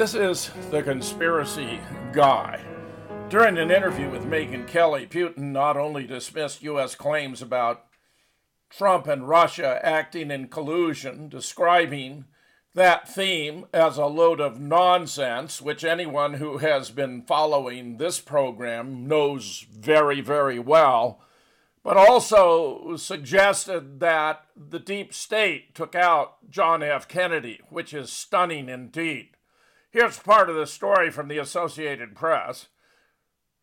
This is the conspiracy guy. During an interview with Megyn Kelly, Putin not only dismissed U.S. claims about Trump and Russia acting in collusion, describing that theme as a load of nonsense, which anyone who has been following this program knows very, very well, but also suggested that the deep state took out John F. Kennedy, which is stunning indeed. Here's part of the story from the Associated Press.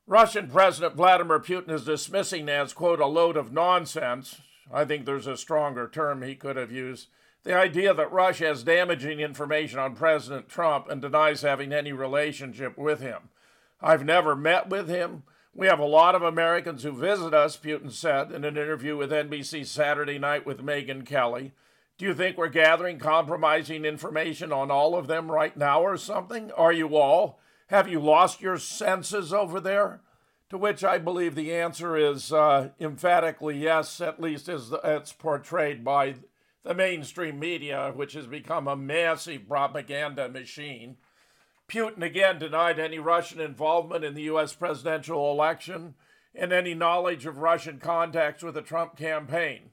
Russian President Vladimir Putin is dismissing as, quote, a load of nonsense, I think there's a stronger term he could have used, the idea that Russia has damaging information on President Trump and denies having any relationship with him. I've never met with him. We have a lot of Americans who visit us, Putin said in an interview with NBC Saturday night with Megyn Kelly. Do you think we're gathering compromising information on all of them right now or something? Are you all? Have you lost your senses over there? To which I believe the answer is emphatically yes, at least as it's portrayed by the mainstream media, which has become a massive propaganda machine. Putin again denied any Russian involvement in the U.S. presidential election and any knowledge of Russian contacts with the Trump campaign.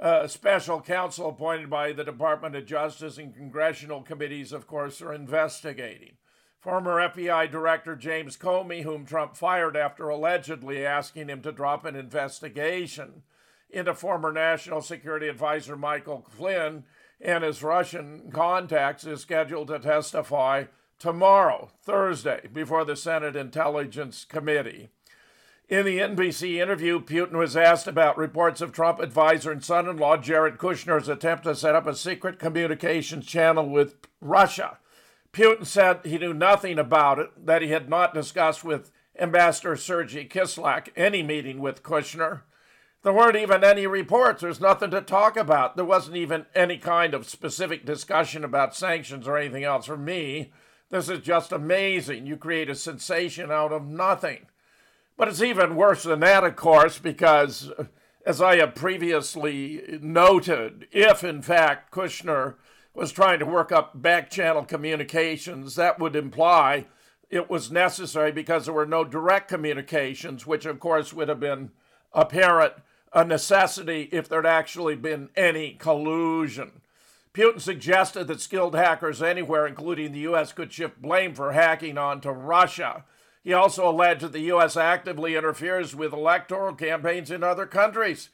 A special counsel appointed by the Department of Justice and congressional committees, of course, are investigating. Former FBI Director James Comey, whom Trump fired after allegedly asking him to drop an investigation into former National Security Advisor Michael Flynn and his Russian contacts, is scheduled to testify tomorrow, Thursday, before the Senate Intelligence Committee. In the NBC interview, Putin was asked about reports of Trump advisor and son-in-law Jared Kushner's attempt to set up a secret communications channel with Russia. Putin said he knew nothing about it, that he had not discussed with Ambassador Sergey Kislyak any meeting with Kushner. There weren't even any reports. There's nothing to talk about. There wasn't even any kind of specific discussion about sanctions or anything else. For me, this is just amazing. You create a sensation out of nothing. But it's even worse than that, of course, because as I have previously noted, if in fact Kushner was trying to work up back-channel communications, that would imply it was necessary because there were no direct communications, which of course would have been apparent, a necessity if there'd actually been any collusion. Putin suggested that skilled hackers anywhere, including the U.S., could shift blame for hacking onto Russia. He also alleged that the U.S. actively interferes with electoral campaigns in other countries.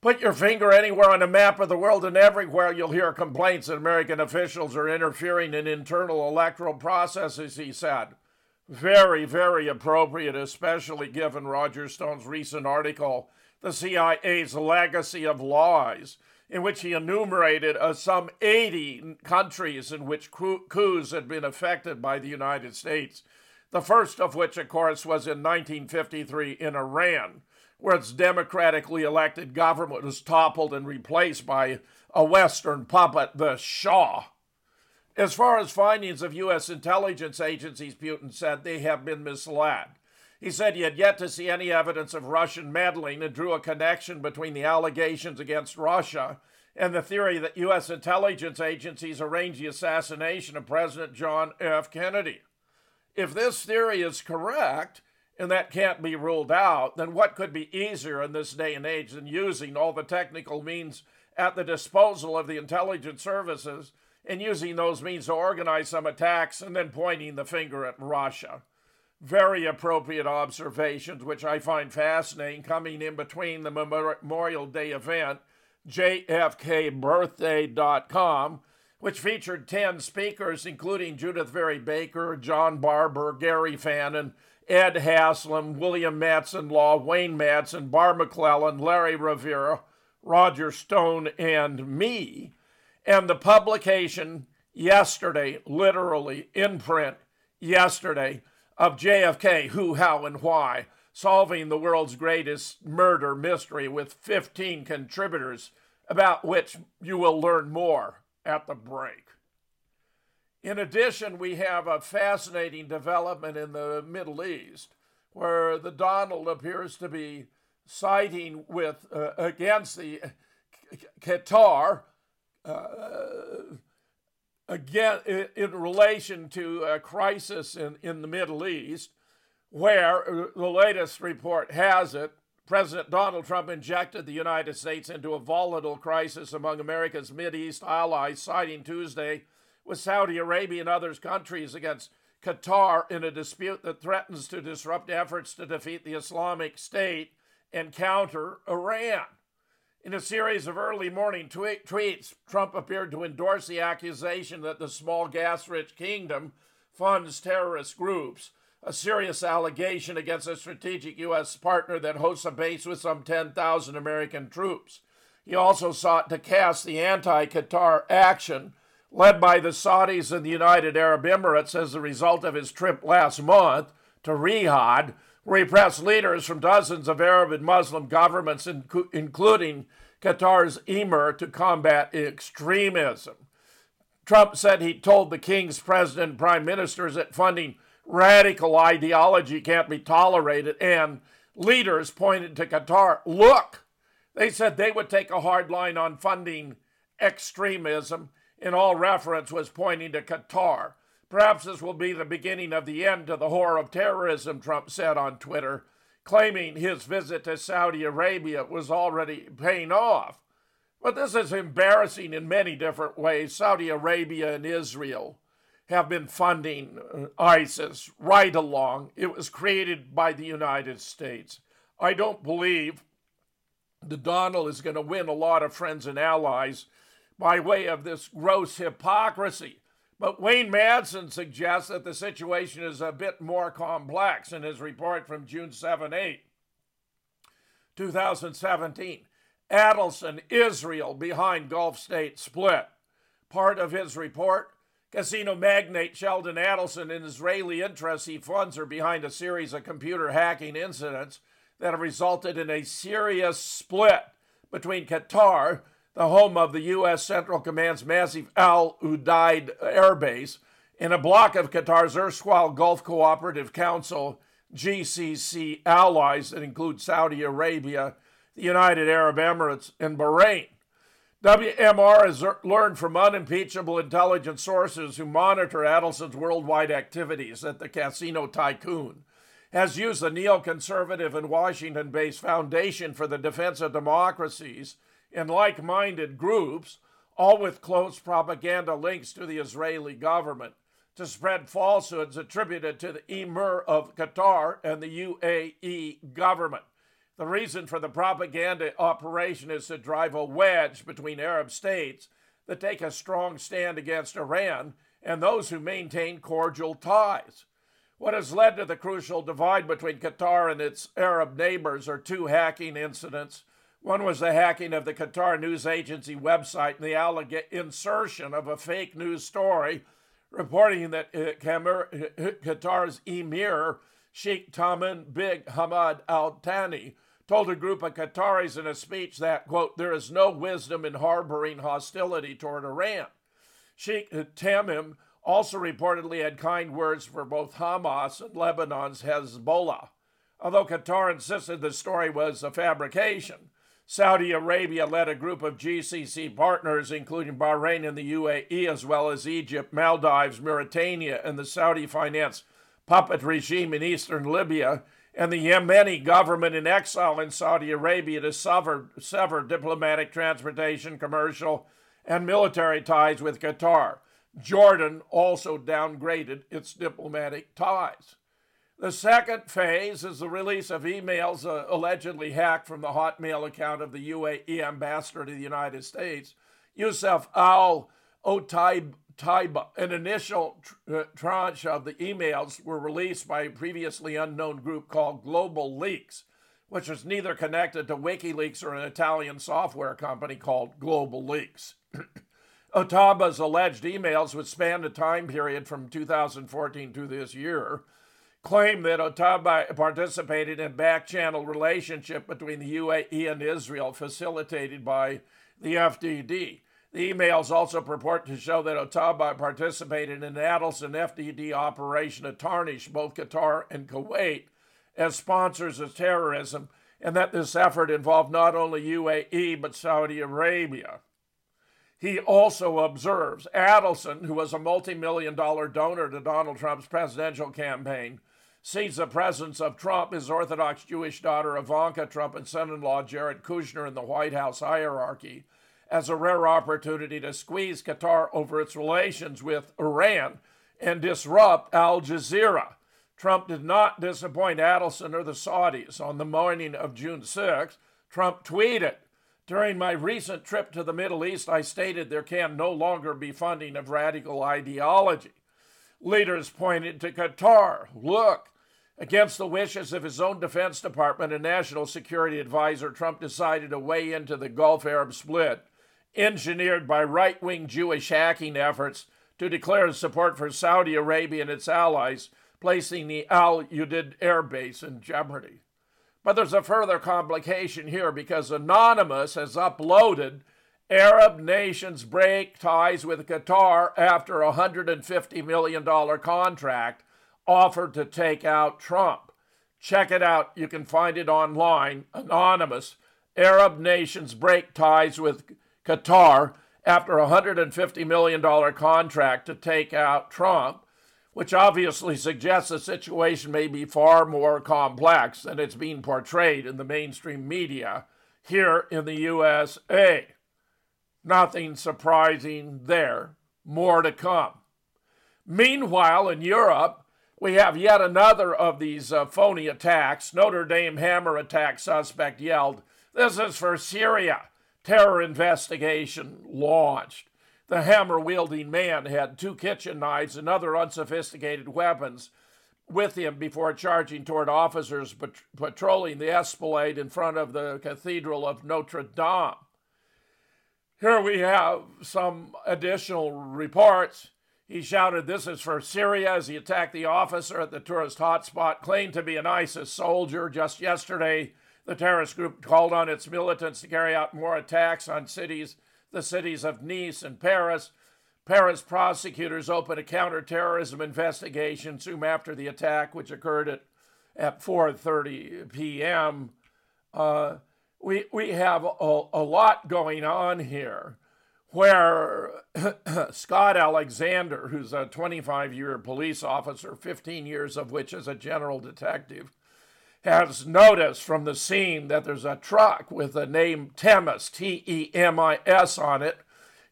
Put your finger anywhere on a map of the world and everywhere you'll hear complaints that American officials are interfering in internal electoral processes, he said. Very, very appropriate, especially given Roger Stone's recent article, The CIA's Legacy of Lies, in which he enumerated some 80 countries in which coups had been effected by the United States. The first of which, of course, was in 1953 in Iran, where its democratically elected government was toppled and replaced by a Western puppet, the Shah. As far as findings of U.S. intelligence agencies, Putin said they have been misled. He said he had yet to see any evidence of Russian meddling and drew a connection between the allegations against Russia and the theory that U.S. intelligence agencies arranged the assassination of President John F. Kennedy. If this theory is correct, and that can't be ruled out, then what could be easier in this day and age than using all the technical means at the disposal of the intelligence services and using those means to organize some attacks and then pointing the finger at Russia? Very appropriate observations, which I find fascinating, coming in between the Memorial Day event, JFKBirthday.com, which featured 10 speakers, including Judith Very Baker, John Barber, Gary Fannin, Ed Haslam, William Matson Law, Wayne Matson, Barr McClellan, Larry Rivera, Roger Stone, and me. And the publication yesterday, literally in print yesterday, of JFK, Who, How, and Why, Solving the World's Greatest Murder Mystery, with 15 contributors, about which you will learn more at the break. In addition, we have a fascinating development in the Middle East, where the Donald appears to be siding with against the Qatar again in relation to a crisis in the Middle East, where the latest report has it, President Donald Trump injected the United States into a volatile crisis among America's Mideast allies, siding Tuesday with Saudi Arabia and other countries against Qatar in a dispute that threatens to disrupt efforts to defeat the Islamic State and counter Iran. In a series of early morning tweets, Trump appeared to endorse the accusation that the small gas-rich kingdom funds terrorist groups, a serious allegation against a strategic U.S. partner that hosts a base with some 10,000 American troops. He also sought to cast the anti-Qatar action led by the Saudis and the United Arab Emirates as a result of his trip last month to Riyadh, where he pressed leaders from dozens of Arab and Muslim governments, including Qatar's Emir, to combat extremism. Trump said he told the king's president and prime ministers that funding radical ideology can't be tolerated, and leaders pointed to Qatar. Look, they said they would take a hard line on funding extremism, and all reference was pointing to Qatar. Perhaps this will be the beginning of the end to the horror of terrorism, Trump said on Twitter, claiming his visit to Saudi Arabia was already paying off. But this is embarrassing in many different ways. Saudi Arabia and Israel have been funding ISIS right along. It was created by the United States. I don't believe that Donald is going to win a lot of friends and allies by way of this gross hypocrisy. But Wayne Madsen suggests that the situation is a bit more complex in his report from June 7-8, 2017. Adelson, Israel behind Gulf state split. Part of his report, casino magnate Sheldon Adelson and Israeli interests he funds are behind a series of computer hacking incidents that have resulted in a serious split between Qatar, the home of the U.S. Central Command's massive Al Udeid air base, and a block of Qatar's erstwhile Gulf Cooperative Council, GCC, allies that include Saudi Arabia, the United Arab Emirates, and Bahrain. WMR has learned from unimpeachable intelligence sources who monitor Adelson's worldwide activities that the casino tycoon has used the neoconservative and Washington-based Foundation for the Defense of Democracies and like-minded groups, all with close propaganda links to the Israeli government, to spread falsehoods attributed to the Emir of Qatar and the UAE government. The reason for the propaganda operation is to drive a wedge between Arab states that take a strong stand against Iran and those who maintain cordial ties. What has led to the crucial divide between Qatar and its Arab neighbors are two hacking incidents. One was the hacking of the Qatar news agency website and the insertion of a fake news story reporting that Qatar's Emir, Sheikh Tamim bin Hamad Al Thani, told a group of Qataris in a speech that, quote, there is no wisdom in harboring hostility toward Iran. Sheikh Tamim also reportedly had kind words for both Hamas and Lebanon's Hezbollah. Although Qatar insisted the story was a fabrication, Saudi Arabia led a group of GCC partners, including Bahrain and the UAE, as well as Egypt, Maldives, Mauritania, and the Saudi finance puppet regime in eastern Libya, and the Yemeni government in exile in Saudi Arabia to sever diplomatic, transportation, commercial, and military ties with Qatar. Jordan also downgraded its diplomatic ties. The second phase is the release of emails allegedly hacked from the Hotmail account of the UAE ambassador to the United States, Yousef Al Otaiba. An initial tranche of the emails were released by a previously unknown group called Global Leaks, which was neither connected to WikiLeaks or an Italian software company called Global Leaks. Otaiba's alleged emails, which spanned a time period from 2014 to this year, claim that Otaiba participated in back-channel relationship between the UAE and Israel facilitated by the FDD. The emails also purport to show that Otaiba participated in Adelson FDD operation to tarnish both Qatar and Kuwait as sponsors of terrorism, and that this effort involved not only UAE but Saudi Arabia. He also observes Adelson, who was a multi-million-dollar donor to Donald Trump's presidential campaign, sees the presence of Trump, his Orthodox Jewish daughter Ivanka Trump, and son-in-law Jared Kushner in the White House hierarchy as a rare opportunity to squeeze Qatar over its relations with Iran and disrupt Al Jazeera. Trump did not disappoint Adelson or the Saudis. On the morning of June 6th, Trump tweeted, "During my recent trip to the Middle East, I stated there can no longer be funding of radical ideology." Leaders pointed to Qatar. Look, against the wishes of his own Defense Department and National Security Advisor, Trump decided to weigh into the Gulf Arab split, engineered by right-wing Jewish hacking efforts to declare his support for Saudi Arabia and its allies, placing the Al Udeid air base in jeopardy. But there's a further complication here because Anonymous has uploaded Arab nations break ties with Qatar after a $150 million contract offered to take out Trump. Check it out. You can find it online. Anonymous. Arab nations break ties with Qatar after a $150 million contract to take out Trump, which obviously suggests the situation may be far more complex than it's being portrayed in the mainstream media here in the USA. Nothing surprising there. More to come. Meanwhile, in Europe, we have yet another of these phony attacks. Notre Dame hammer attack suspect yelled, "This is for Syria." Terror investigation launched. The hammer-wielding man had two kitchen knives and other unsophisticated weapons with him before charging toward officers patrolling the esplanade in front of the Cathedral of Notre Dame. Here we have some additional reports. He shouted, "This is for Syria," as he attacked the officer at the tourist hotspot, claimed to be an ISIS soldier. Just yesterday, the terrorist group called on its militants to carry out more attacks on the cities of Nice and Paris. Paris prosecutors opened a counterterrorism investigation soon after the attack, which occurred at 4:30 p.m. We have a lot going on here where Scott Alexander, who's a 25-year police officer, 15 years of which as a general detective, has noticed from the scene that there's a truck with the name Temis, T-E-M-I-S, on it.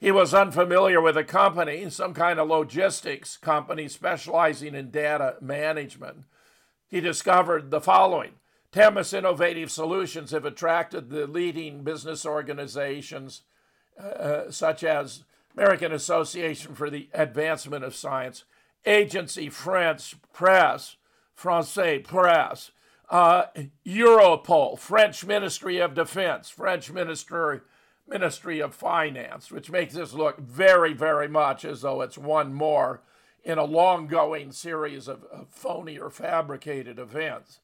He was unfamiliar with the company, some kind of logistics company specializing in data management. He discovered the following. Temis innovative solutions have attracted the leading business organizations such as American Association for the Advancement of Science, Agency France Presse, Europol, French Ministry of Defense, French Ministry of Finance, which makes this look very, very much as though it's one more in a long-going series of phony or fabricated events.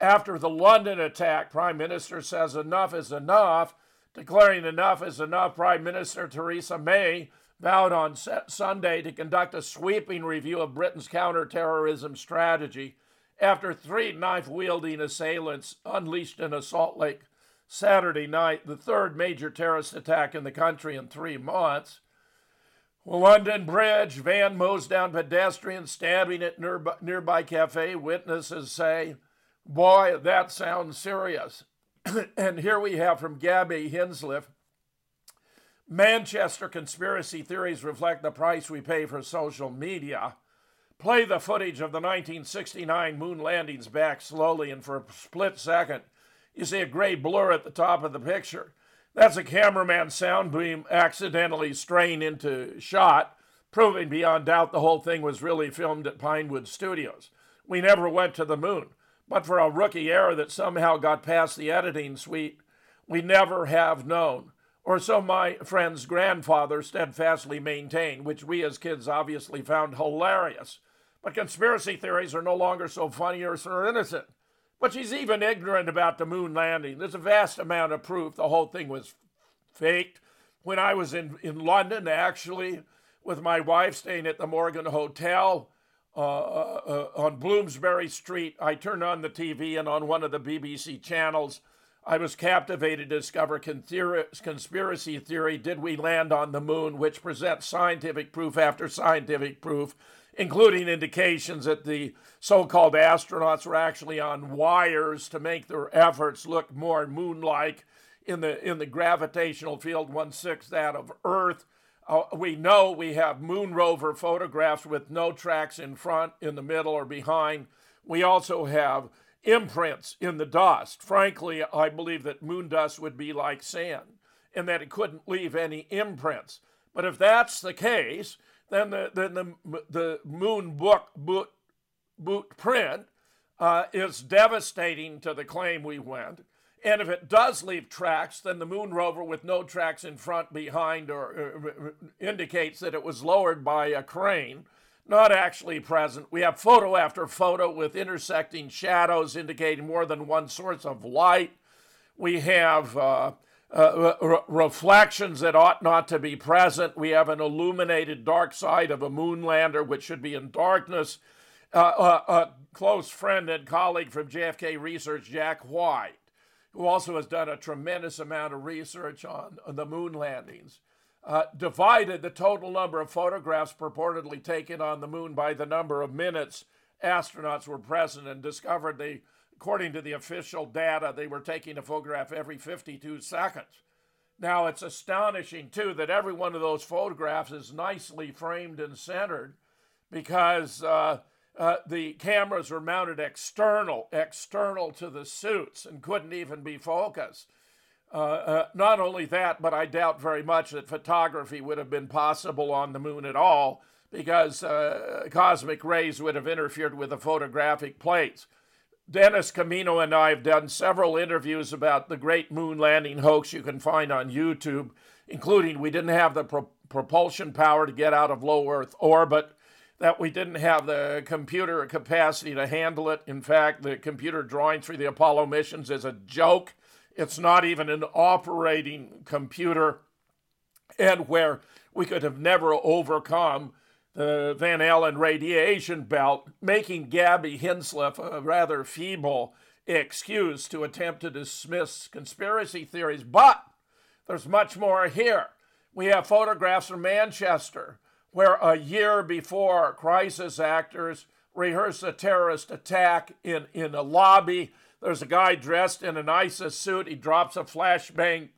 After the London attack, Prime Minister says enough is enough. Declaring enough is enough, Prime Minister Theresa May vowed on Sunday to conduct a sweeping review of Britain's counterterrorism strategy after three knife-wielding assailants unleashed in Salt Lake Saturday night, the third major terrorist attack in the country in 3 months. London Bridge, van mows down pedestrian, stabbing at nearby cafe, witnesses say. Boy, that sounds serious. And here we have from Gabby Hinsliff, Manchester conspiracy theories reflect the price we pay for social media. Play the footage of the 1969 moon landings back slowly, and for a split second, you see a gray blur at the top of the picture. That's a cameraman's sound beam accidentally straying into shot, proving beyond doubt the whole thing was really filmed at Pinewood Studios. We never went to the moon, but for a rookie error that somehow got past the editing suite, we never have known. Or so my friend's grandfather steadfastly maintained, which we as kids obviously found hilarious. But conspiracy theories are no longer so funny or so innocent. But she's even ignorant about the moon landing. There's a vast amount of proof the whole thing was faked. When I was in London, actually, with my wife staying at the Morgan Hotel on Bloomsbury Street, I turned on the TV, and on one of the BBC channels, I was captivated to discover conspiracy theory, Did We Land on the Moon?, which presents scientific proof after scientific proof, including indications that the so-called astronauts were actually on wires to make their efforts look more moon-like in the gravitational field, 1/6 that of Earth. We know we have moon rover photographs with no tracks in front, in the middle, or behind. We also have imprints in the dust. Frankly, I believe that moon dust would be like sand and that it couldn't leave any imprints. But if that's the case, then the moon boot print is devastating to the claim we went. And if it does leave tracks, then the moon rover with no tracks in front, behind, or indicates that it was lowered by a crane, not actually present. We have photo after photo with intersecting shadows indicating more than one source of light. We have reflections that ought not to be present. We have an illuminated dark side of a moon lander, which should be in darkness. A close friend and colleague from JFK Research, Jack White, who also has done a tremendous amount of research on the moon landings, divided the total number of photographs purportedly taken on the moon by the number of minutes astronauts were present, and discovered they, according to the official data, they were taking a photograph every 52 seconds. Now, it's astonishing, too, that every one of those photographs is nicely framed and centered, because the cameras were mounted external to the suits and couldn't even be focused. Not only that, but I doubt very much that photography would have been possible on the moon at all, because cosmic rays would have interfered with the photographic plates. Dennis Camino and I have done several interviews about the great moon landing hoax you can find on YouTube, including we didn't have the propulsion power to get out of low Earth orbit, that we didn't have the computer capacity to handle it. In fact, the computer drawing through the Apollo missions is a joke. It's not even an operating computer, and where we could have never overcome the Van Allen radiation belt, making Gabby Hinsliff a rather feeble excuse to attempt to dismiss conspiracy theories. But there's much more here. We have photographs from Manchester, where a year before, crisis actors rehearsed a terrorist attack in a lobby. There's a guy dressed in an ISIS suit. He drops a flashbang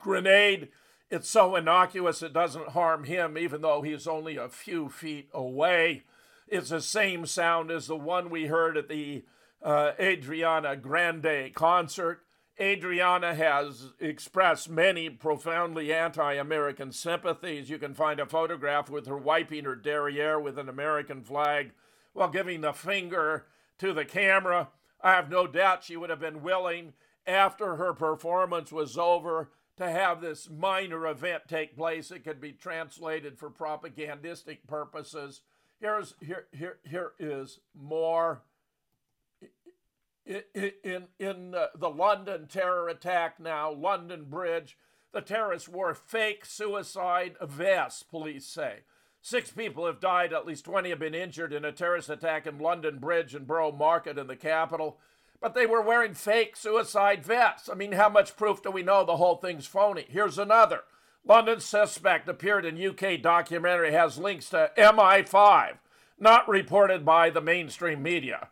grenade. It's so innocuous it doesn't harm him, even though he's only a few feet away. It's the same sound as the one we heard at the Ariana Grande concert. Adriana has expressed many profoundly anti-American sympathies. You can find a photograph with her wiping her derriere with an American flag while giving the finger to the camera. I have no doubt she would have been willing, after her performance was over, to have this minor event take place. It could be translated for propagandistic purposes. Here is more. In the London terror attack now, London Bridge, the terrorists wore fake suicide vests, police say. 6 people have died, at least 20 have been injured in a terrorist attack in London Bridge and Borough Market in the capital. But they were wearing fake suicide vests. I mean, how much proof do we know the whole thing's phony? Here's another. London suspect appeared in UK documentary, has links to MI5, not reported by the mainstream media.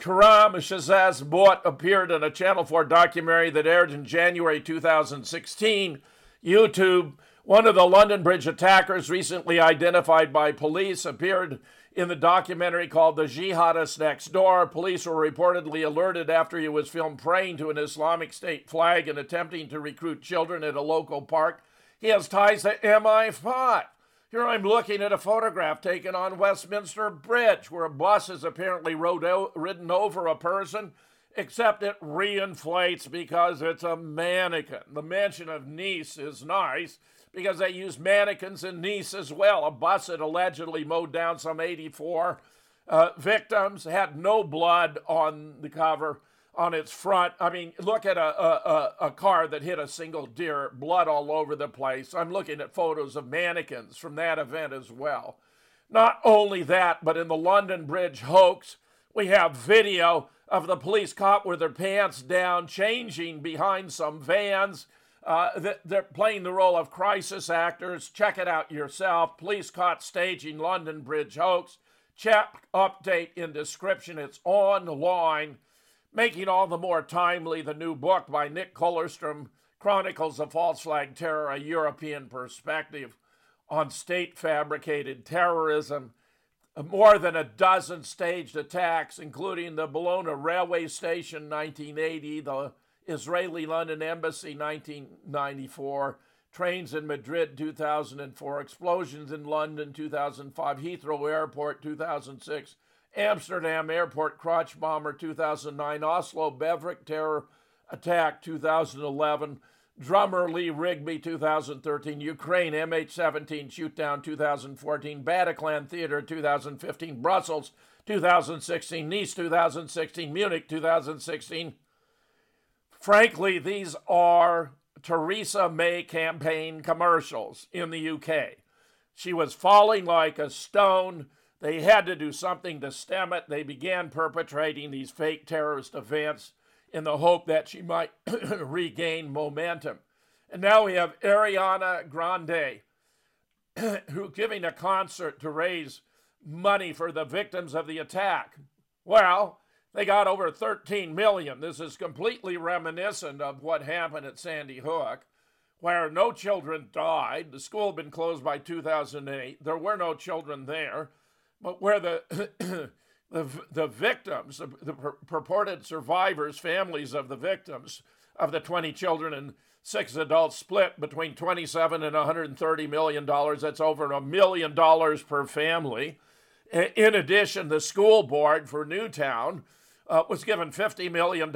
Karam Shazaz Bort appeared in a Channel 4 documentary that aired in January 2016. YouTube, one of the London Bridge attackers recently identified by police, appeared in the documentary called The Jihadist Next Door. Police were reportedly alerted after he was filmed praying to an Islamic State flag and attempting to recruit children at a local park. He has ties to MI5. Here I'm looking at a photograph taken on Westminster Bridge, where a bus has apparently ridden over a person, except it reinflates because it's a mannequin. The mention of Nice is nice because they use mannequins in Nice as well. A bus had allegedly mowed down some 84 victims, had no blood on the cover, on its front. I mean, look at a car that hit a single deer, blood all over the place. I'm looking at photos of mannequins from that event as well. Not only that, but in the London Bridge hoax, we have video of the police caught with their pants down, changing behind some vans. They're playing the role of crisis actors. Check it out yourself. Police caught staging London Bridge hoax. Check update in description. It's online. Making all the more timely the new book by Nick Kollerstrom, Chronicles of False Flag Terror, A European Perspective on State-Fabricated Terrorism. More than a dozen staged attacks, including the Bologna Railway Station, 1980, the Israeli London Embassy, 1994, trains in Madrid, 2004, explosions in London, 2005, Heathrow Airport, 2006, Amsterdam Airport crotch bomber, 2009, Oslo Bevrik terror attack, 2011, Drummer Lee Rigby, 2013, Ukraine MH17 shootdown, 2014, Bataclan Theater, 2015, Brussels, 2016, Nice, 2016, Munich, 2016. Frankly, these are Theresa May campaign commercials in the UK. She was falling like a stone. They had to do something to stem it. They began perpetrating these fake terrorist events in the hope that she might regain momentum. And now we have Ariana Grande, who's giving a concert to raise money for the victims of the attack. Well, they got over $13 million. This is completely reminiscent of what happened at Sandy Hook, where no children died. The school had been closed by 2008. There were no children there, but where the victims, the purported survivors, families of the victims of the 20 children and 6 adults split between $27 and $130 million. That's over $1 million per family. In addition, the school board for Newtown was given $50 million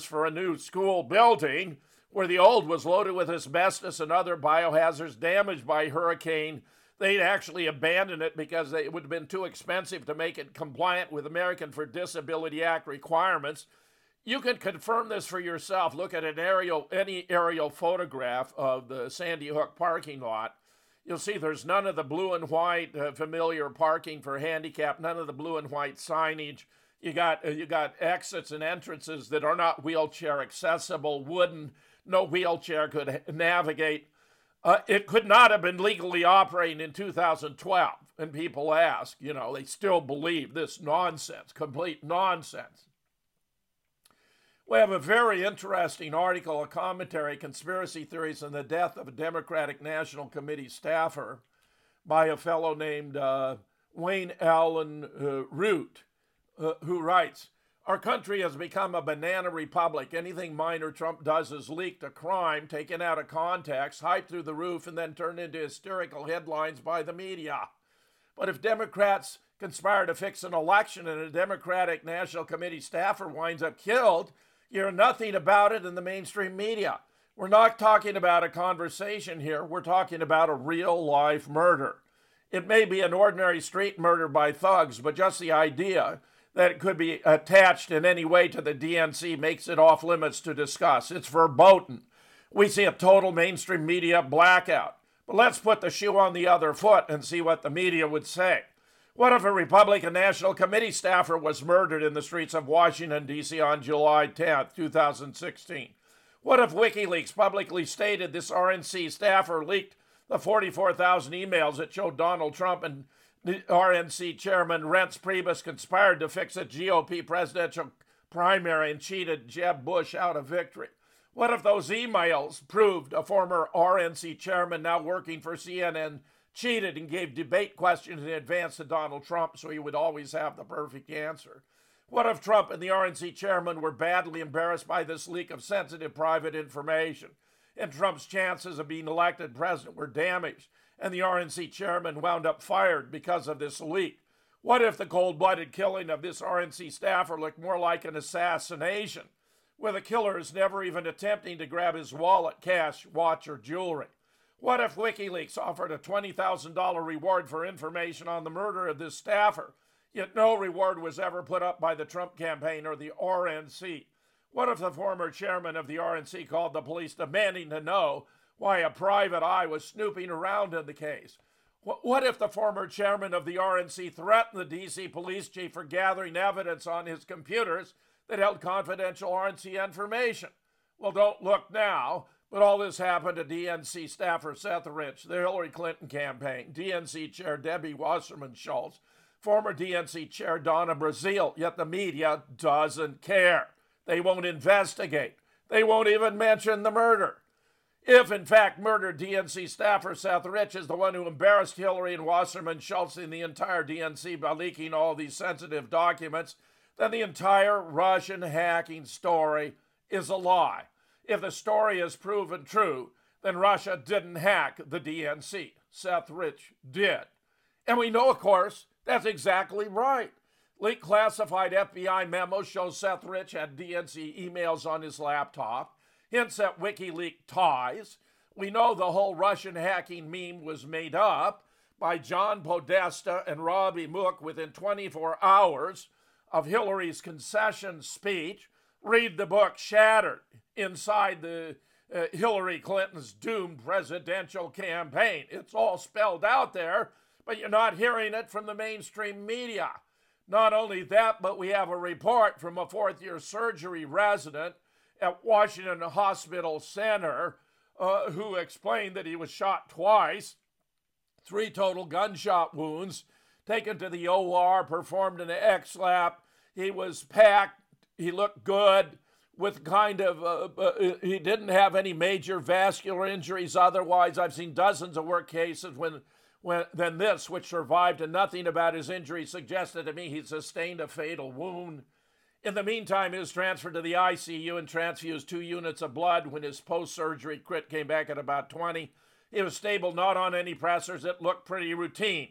for a new school building where the old was loaded with asbestos and other biohazards damaged by hurricane. They'd actually abandoned it because it would have been too expensive to make it compliant with American for Disability Act requirements. You can confirm this for yourself. Look at any aerial photograph of the Sandy Hook parking lot. You'll see there's none of the blue and white familiar parking for handicap, none of the blue and white signage. You got exits and entrances that are not wheelchair accessible, wooden. No wheelchair could navigate. It could not have been legally operating in 2012. And people ask, they still believe this nonsense, complete nonsense. We have a very interesting article, a commentary, Conspiracy Theories and the Death of a Democratic National Committee Staffer by a fellow named Wayne Allen Root, who writes, our country has become a banana republic. Anything minor Trump does is leaked, a crime, taken out of context, hyped through the roof, and then turned into hysterical headlines by the media. But if Democrats conspire to fix an election and a Democratic National Committee staffer winds up killed, you hear nothing about it in the mainstream media. We're not talking about a conversation here. We're talking about a real-life murder. It may be an ordinary street murder by thugs, but just the idea that it could be attached in any way to the DNC makes it off limits to discuss. It's verboten. We see a total mainstream media blackout. But let's put the shoe on the other foot and see what the media would say. What if a Republican National Committee staffer was murdered in the streets of Washington, D.C. on July 10, 2016? What if WikiLeaks publicly stated this RNC staffer leaked the 44,000 emails that showed Donald Trump and the RNC chairman Reince Priebus conspired to fix a GOP presidential primary and cheated Jeb Bush out of victory? What if those emails proved a former RNC chairman now working for CNN cheated and gave debate questions in advance to Donald Trump so he would always have the perfect answer? What if Trump and the RNC chairman were badly embarrassed by this leak of sensitive private information and Trump's chances of being elected president were damaged, and the RNC chairman wound up fired because of this leak? What if the cold-blooded killing of this RNC staffer looked more like an assassination, where the killer is never even attempting to grab his wallet, cash, watch, or jewelry? What if WikiLeaks offered a $20,000 reward for information on the murder of this staffer, yet no reward was ever put up by the Trump campaign or the RNC? What if the former chairman of the RNC called the police demanding to know why a private eye was snooping around in the case? What if the former chairman of the RNC threatened the D.C. police chief for gathering evidence on his computers that held confidential RNC information. Well, don't look now, but all this happened to DNC staffer Seth Rich, the Hillary Clinton campaign, DNC Chair Debbie Wasserman Schultz, former DNC Chair Donna Brazile, yet the media doesn't care. They won't investigate. They won't even mention the murder. If, in fact, murdered DNC staffer Seth Rich is the one who embarrassed Hillary and Wasserman Schultz and the entire DNC by leaking all these sensitive documents, then the entire Russian hacking story is a lie. If the story is proven true, then Russia didn't hack the DNC. Seth Rich did. And we know, of course, that's exactly right. Leaked classified FBI memos show Seth Rich had DNC emails on his laptop. Hints at WikiLeaks ties. We know the whole Russian hacking meme was made up by John Podesta and Robbie Mook within 24 hours of Hillary's concession speech. Read the book Shattered, Inside the Hillary Clinton's Doomed Presidential Campaign. It's all spelled out there, but you're not hearing it from the mainstream media. Not only that, but we have a report from a fourth-year surgery resident at Washington Hospital Center, who explained that he was shot twice, 3 total gunshot wounds, taken to the OR, performed an X-lap. He was packed. He looked good with kind of, he didn't have any major vascular injuries otherwise. I've seen dozens of work cases than this, which survived, and nothing about his injury suggested to me he sustained a fatal wound. In the meantime, he was transferred to the ICU and transfused 2 units of blood when his post-surgery crit came back at about 20. He was stable, not on any pressors. It looked pretty routine.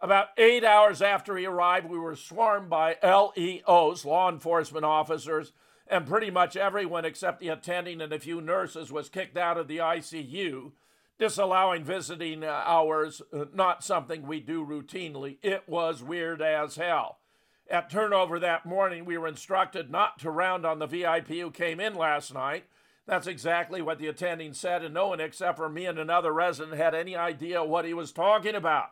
About 8 hours after he arrived, we were swarmed by LEOs, law enforcement officers, and pretty much everyone except the attending and a few nurses was kicked out of the ICU, disallowing visiting hours, not something we do routinely. It was weird as hell. At turnover that morning, we were instructed not to round on the VIP who came in last night. That's exactly what the attending said, and no one except for me and another resident had any idea what he was talking about.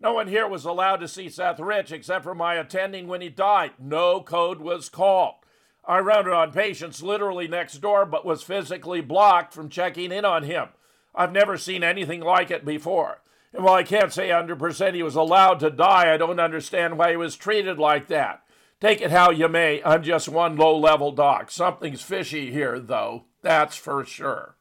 No one here was allowed to see Seth Rich except for my attending when he died. No code was called. I rounded on patients literally next door, but was physically blocked from checking in on him. I've never seen anything like it before. And while I can't say 100% he was allowed to die, I don't understand why he was treated like that. Take it how you may, I'm just one low-level doc. Something's fishy here, though. That's for sure.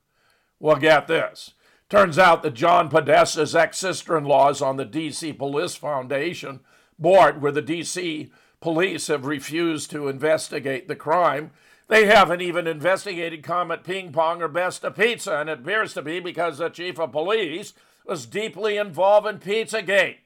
Well, get this. Turns out that John Podesta's ex-sister-in-law is on the D.C. Police Foundation board, where the D.C. police have refused to investigate the crime. They haven't even investigated Comet Ping Pong or Besta Pizza, and it appears to be because the chief of police was deeply involved in Pizzagate.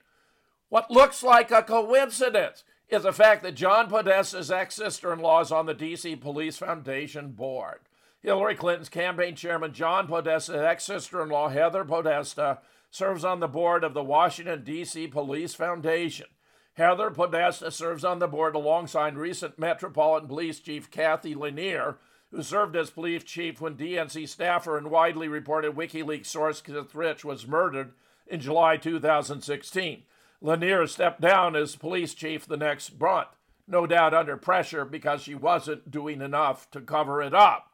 What looks like a coincidence is the fact that John Podesta's ex-sister-in-law is on the D.C. Police Foundation board. Hillary Clinton's campaign chairman, John Podesta's ex-sister-in-law, Heather Podesta, serves on the board of the Washington, D.C. Police Foundation. Heather Podesta serves on the board alongside recent Metropolitan Police Chief Kathy Lanier, who served as police chief when DNC staffer and widely reported WikiLeaks source Seth Rich was murdered in July 2016. Lanier stepped down as police chief the next month, no doubt under pressure because she wasn't doing enough to cover it up.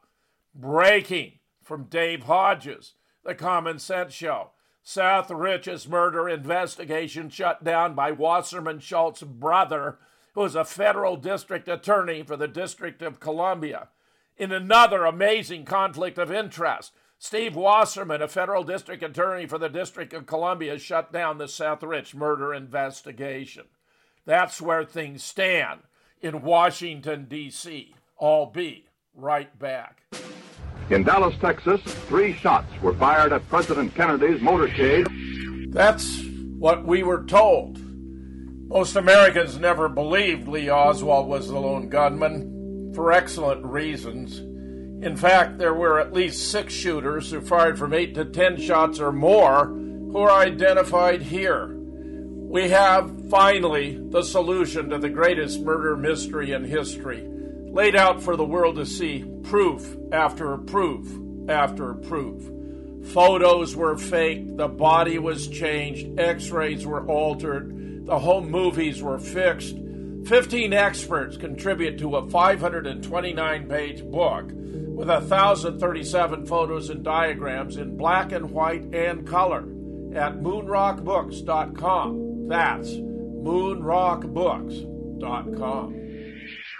Breaking from Dave Hodges, The Common Sense Show. Seth Rich's murder investigation shut down by Wasserman Schultz's brother, who is a federal district attorney for the District of Columbia. In another amazing conflict of interest, Steve Wasserman, a federal district attorney for the District of Columbia, shut down the Seth Rich murder investigation. That's where things stand in Washington, D.C. I'll be right back. In Dallas, Texas, 3 shots were fired at President Kennedy's motorcade. That's what we were told. Most Americans never believed Lee Oswald was the lone gunman, for excellent reasons. In fact, there were at least 6 shooters who fired from 8 to 10 shots or more who are identified here. We have, finally, the solution to the greatest murder mystery in history, laid out for the world to see, proof after proof after proof. Photos were faked, the body was changed, x-rays were altered, the home movies were fixed, 15 experts contribute to a 529-page book with 1,037 photos and diagrams in black and white and color at moonrockbooks.com. That's moonrockbooks.com.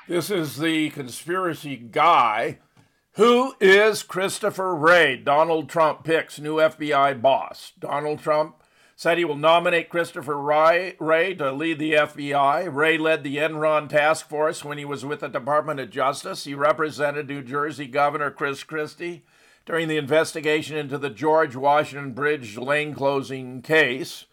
This is the conspiracy guy. Who is Christopher Wray, Donald Trump picks new FBI boss? Donald Trump said he will nominate Christopher Wray to lead the FBI. Wray led the Enron task force when he was with the Department of Justice. He represented New Jersey Governor Chris Christie during the investigation into the George Washington Bridge lane closing case.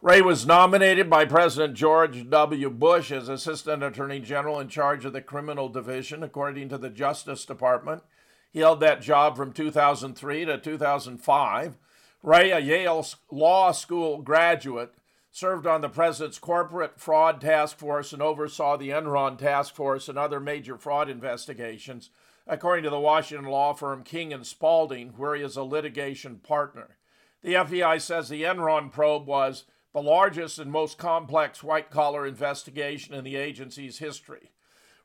Wray was nominated by President George W. Bush as Assistant Attorney General in charge of the Criminal Division, according to the Justice Department. He held that job from 2003 to 2005. Wray, a Yale Law School graduate, served on the president's corporate fraud task force and oversaw the Enron task force and other major fraud investigations, according to the Washington law firm King & Spalding, where he is a litigation partner. The FBI says the Enron probe was the largest and most complex white-collar investigation in the agency's history.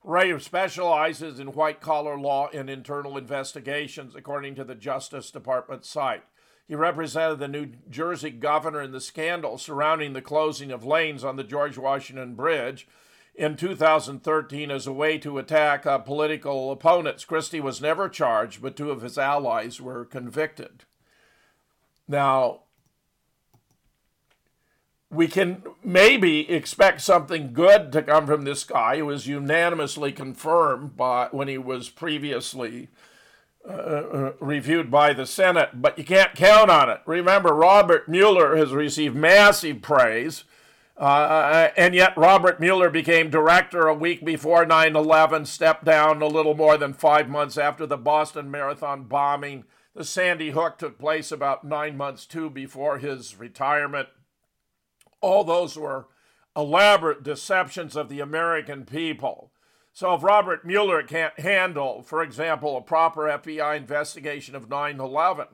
Wray specializes in white-collar law and internal investigations, according to the Justice Department site. He represented the New Jersey governor in the scandal surrounding the closing of lanes on the George Washington Bridge in 2013 as a way to attack political opponents. Christie was never charged, but two of his allies were convicted. Now, we can maybe expect something good to come from this guy who was unanimously confirmed by when he was previously reviewed by the Senate, but you can't count on it. Remember, Robert Mueller has received massive praise, and yet Robert Mueller became director a week before 9/11, stepped down a little more than 5 months after the Boston Marathon bombing. The Sandy Hook took place about 9 months, too, before his retirement. All those were elaborate deceptions of the American people. So if Robert Mueller can't handle, for example, a proper FBI investigation of 9/11,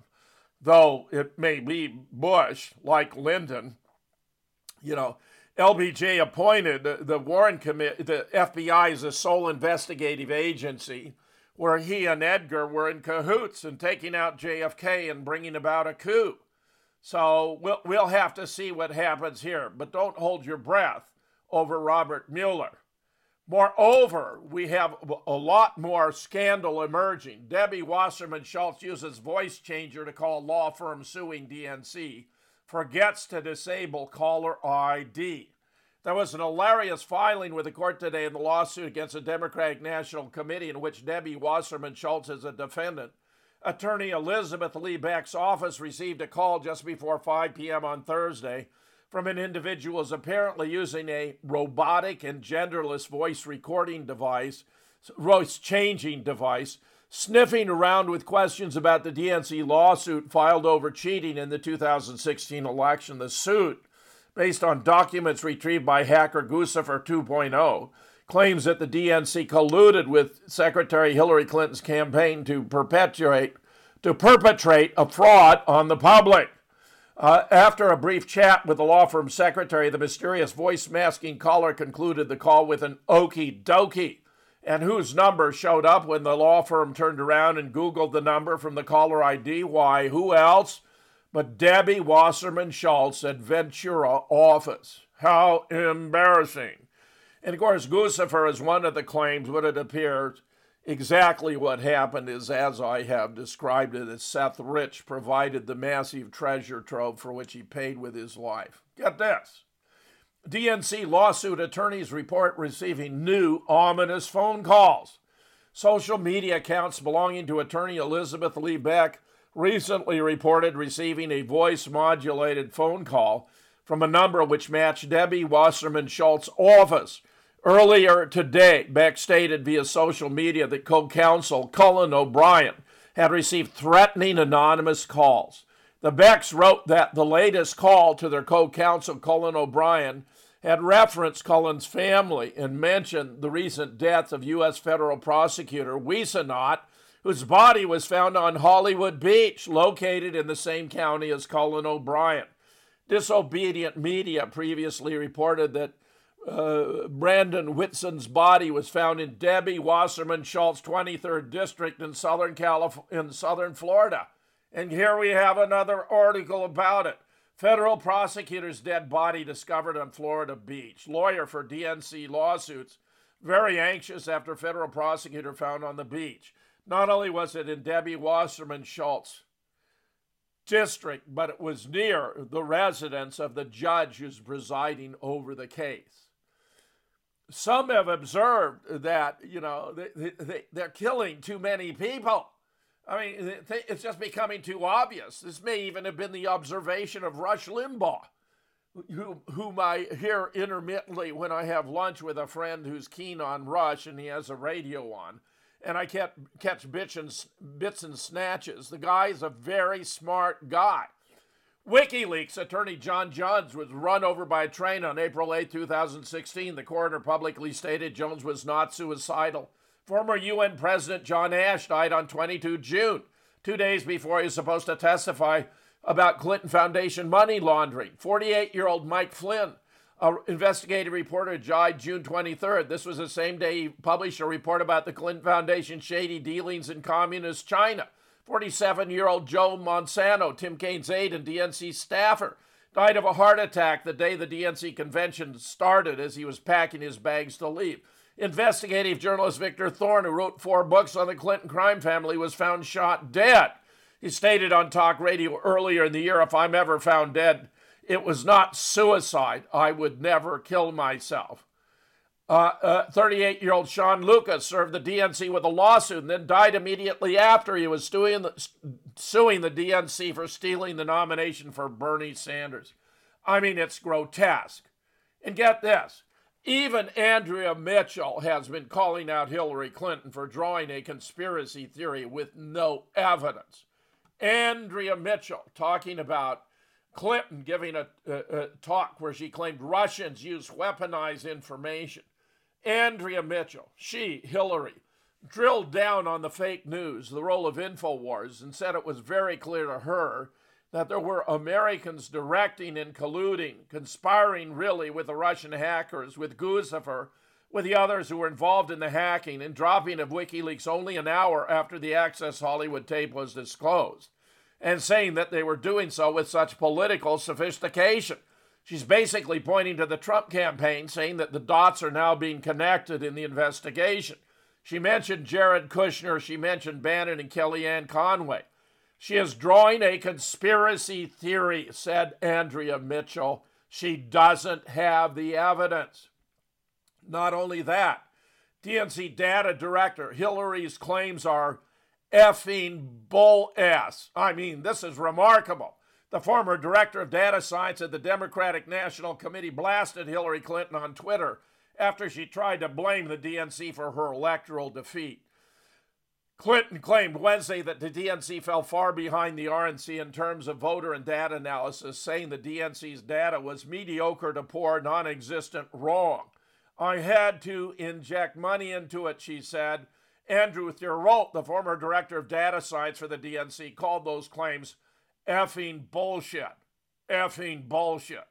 though it may be Bush, like Lyndon, you know, LBJ appointed the Warren Committee, the FBI as a sole investigative agency, where he and Edgar were in cahoots and taking out JFK and bringing about a coup. So we'll have to see what happens here, but don't hold your breath over Robert Mueller. Moreover, we have a lot more scandal emerging. Debbie Wasserman Schultz uses voice changer to call law firm suing DNC, forgets to disable caller ID. There was an hilarious filing with the court today in the lawsuit against the Democratic National Committee in which Debbie Wasserman Schultz is a defendant. Attorney Elizabeth Lebeck's office received a call just before 5 p.m. on Thursday from an individual who's apparently using a robotic and genderless voice changing device, sniffing around with questions about the DNC lawsuit filed over cheating in the 2016 election. The suit, based on documents retrieved by hacker Guccifer 2.0, claims that the DNC colluded with Secretary Hillary Clinton's campaign to perpetrate a fraud on the public. After a brief chat with the law firm secretary, the mysterious voice-masking caller concluded the call with an okie dokie, and whose number showed up when the law firm turned around and Googled the number from the caller ID. Why, who else but Debbie Wasserman Schultz at Ventura office? How embarrassing. And of course, Guccifer is one of the claims, but it appears exactly what happened is as I have described it, as Seth Rich provided the massive treasure trove for which he paid with his life. Get this. DNC lawsuit attorneys report receiving new ominous phone calls. Social media accounts belonging to attorney Elizabeth Lebeck recently reported receiving a voice-modulated phone call from a number which matched Debbie Wasserman Schultz's office. Earlier today, Beck stated via social media that co-counsel Cullen O'Brien had received threatening anonymous calls. The Becks wrote that the latest call to their co-counsel Cullen O'Brien had referenced Cullen's family and mentioned the recent death of U.S. federal prosecutor Wisenot, whose body was found on Hollywood Beach, located in the same county as Cullen O'Brien. Disobedient media previously reported that Brandon Whitson's body was found in Debbie Wasserman Schultz, 23rd District in Southern Florida. And here we have another article about it. Federal prosecutor's dead body discovered on Florida Beach. Lawyer for DNC lawsuits, very anxious after federal prosecutor found on the beach. Not only was it in Debbie Wasserman Schultz District, but it was near the residence of the judge who's presiding over the case. Some have observed that, you know, they're killing too many people. I mean, it's just becoming too obvious. This may even have been the observation of Rush Limbaugh, whom I hear intermittently when I have lunch with a friend who's keen on Rush, and he has a radio on, and I catch bits and snatches. The guy's a very smart guy. WikiLeaks attorney John Jones was run over by a train on April 8, 2016. The coroner publicly stated Jones was not suicidal. Former UN President John Ash died on 22 June, 2 days before he was supposed to testify about Clinton Foundation money laundering. 48-year-old Mike Flynn, an investigative reporter, died June 23rd. This was the same day he published a report about the Clinton Foundation's shady dealings in communist China. 47-year-old Joe Monsanto, Tim Kaine's aide and DNC staffer, died of a heart attack the day the DNC convention started as he was packing his bags to leave. Investigative journalist Victor Thorne, who wrote 4 books on the Clinton crime family, was found shot dead. He stated on talk radio earlier in the year, if I'm ever found dead, it was not suicide. I would never kill myself. 38-year-old Sean Lucas served the DNC with a lawsuit and then died immediately after he was suing the DNC for stealing the nomination for Bernie Sanders. I mean, it's grotesque. And get this. Even Andrea Mitchell has been calling out Hillary Clinton for drawing a conspiracy theory with no evidence. Andrea Mitchell talking about Clinton giving a talk where she claimed Russians use weaponized information. Andrea Mitchell, Hillary, drilled down on the fake news, the role of InfoWars, and said it was very clear to her that there were Americans directing and colluding, conspiring really with the Russian hackers, with Guccifer, with the others who were involved in the hacking and dropping of WikiLeaks only an hour after the Access Hollywood tape was disclosed, and saying that they were doing so with such political sophistication. She's basically pointing to the Trump campaign, saying that the dots are now being connected in the investigation. She mentioned Jared Kushner, she mentioned Bannon and Kellyanne Conway. She is drawing a conspiracy theory, said Andrea Mitchell. She doesn't have the evidence. Not only that, DNC data director Hillary's claims are effing bull ass. I mean, this is remarkable. The former director of data science at the Democratic National Committee blasted Hillary Clinton on Twitter after she tried to blame the DNC for her electoral defeat. Clinton claimed Wednesday that the DNC fell far behind the RNC in terms of voter and data analysis, saying the DNC's data was mediocre to poor, non-existent, wrong. I had to inject money into it, she said. Andrew Thurrault, the former director of data science for the DNC, called those claims effing bullshit. Effing bullshit.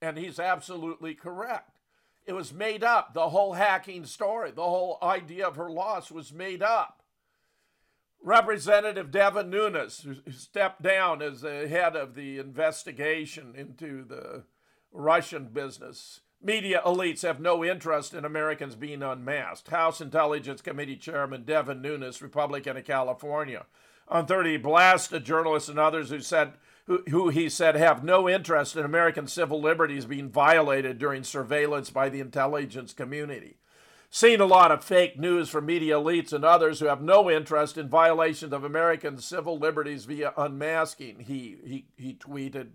And he's absolutely correct. It was made up. The whole hacking story, the whole idea of her loss was made up. Representative Devin Nunes, who stepped down as the head of the investigation into the Russian business. Media elites have no interest in Americans being unmasked. House Intelligence Committee Chairman Devin Nunes, Republican of California, on Thursday blasted journalists and others who he said have no interest in American civil liberties being violated during surveillance by the intelligence community. Seen a lot of fake news from media elites and others who have no interest in violations of American civil liberties via unmasking, he tweeted.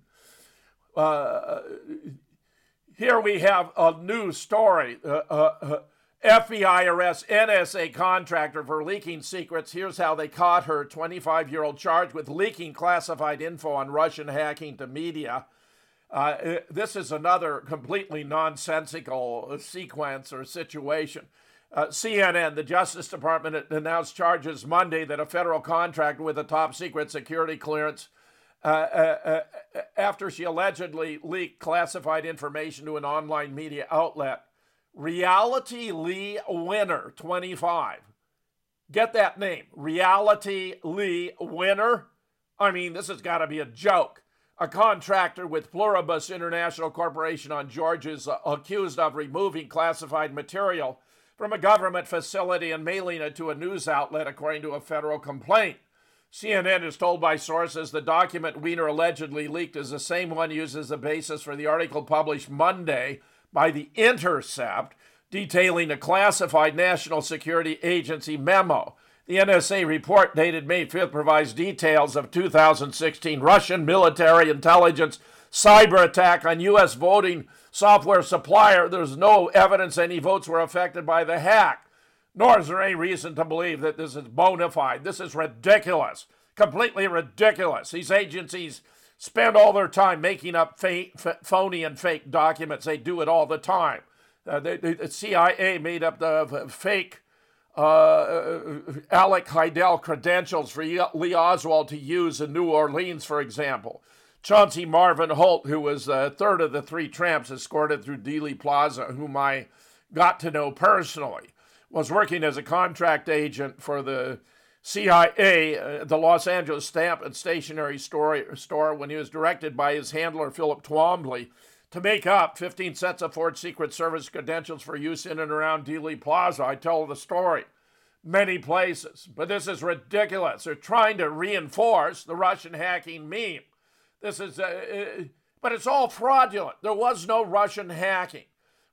Here we have a new story. FBI arrests NSA contractor for leaking secrets. Here's how they caught her, 25-year-old, charged with leaking classified info on Russian hacking to media. This is another completely nonsensical sequence or situation. CNN, the Justice Department, announced charges Monday that a federal contractor with a top secret security clearance after she allegedly leaked classified information to an online media outlet. Reality Lee Winner, 25. Get that name, Reality Lee Winner. I mean, this has got to be a joke. A contractor with Pluribus International Corporation on Georgia is accused of removing classified material from a government facility and mailing it to a news outlet, according to a federal complaint. CNN is told by sources the document Wiener allegedly leaked is the same one used as the basis for the article published Monday by The Intercept, detailing a classified National Security Agency memo. The NSA report dated May 5th provides details of 2016 Russian military intelligence cyber attack on U.S. voting software supplier. There's no evidence any votes were affected by the hack, nor is there any reason to believe that this is bona fide. This is ridiculous, completely ridiculous. These agencies spend all their time making up phony and fake documents. They do it all the time. The CIA made up the fake Alec Heidel credentials for Lee Oswald to use in New Orleans, for example. Chauncey Marvin Holt, who was the third of the three tramps escorted through Dealey Plaza, whom I got to know personally, was working as a contract agent for the CIA, the Los Angeles Stamp and Stationery Store, when he was directed by his handler, Philip Twombly, to make up 15 sets of Ford Secret Service credentials for use in and around Dealey Plaza. I tell the story many places, but this is ridiculous. They're trying to reinforce the Russian hacking meme. This is, but it's all fraudulent. There was no Russian hacking.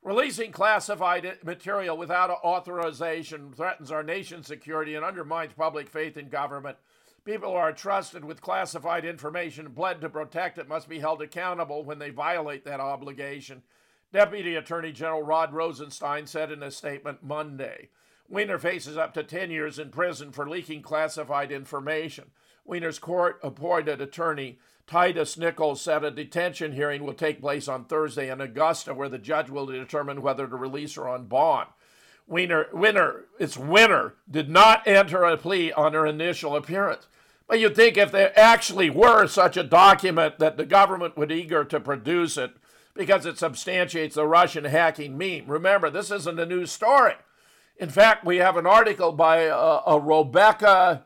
Releasing classified material without authorization threatens our nation's security and undermines public faith in government. People who are trusted with classified information and pled to protect it must be held accountable when they violate that obligation, Deputy Attorney General Rod Rosenstein said in a statement Monday. Wiener faces up to 10 years in prison for leaking classified information. Wiener's court-appointed attorney Titus Nichols said a detention hearing will take place on Thursday in Augusta, where the judge will determine whether to release her on bond. Wiener did not enter a plea on her initial appearance. But you'd think if there actually were such a document that the government would be eager to produce it because it substantiates the Russian hacking meme. Remember, this isn't a new story. In fact, we have an article by Rebecca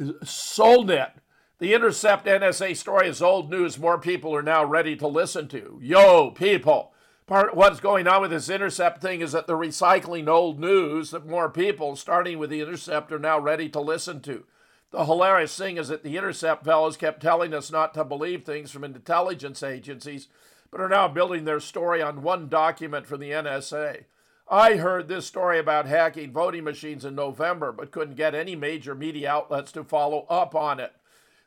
Solnit. The Intercept NSA story is old news more people are now ready to listen to. Yo, people. Part of what's going on with this Intercept thing is that they're recycling old news that more people, starting with The Intercept, are now ready to listen to. The hilarious thing is that The Intercept fellows kept telling us not to believe things from intelligence agencies, but are now building their story on one document from the NSA. I heard this story about hacking voting machines in November, but couldn't get any major media outlets to follow up on it.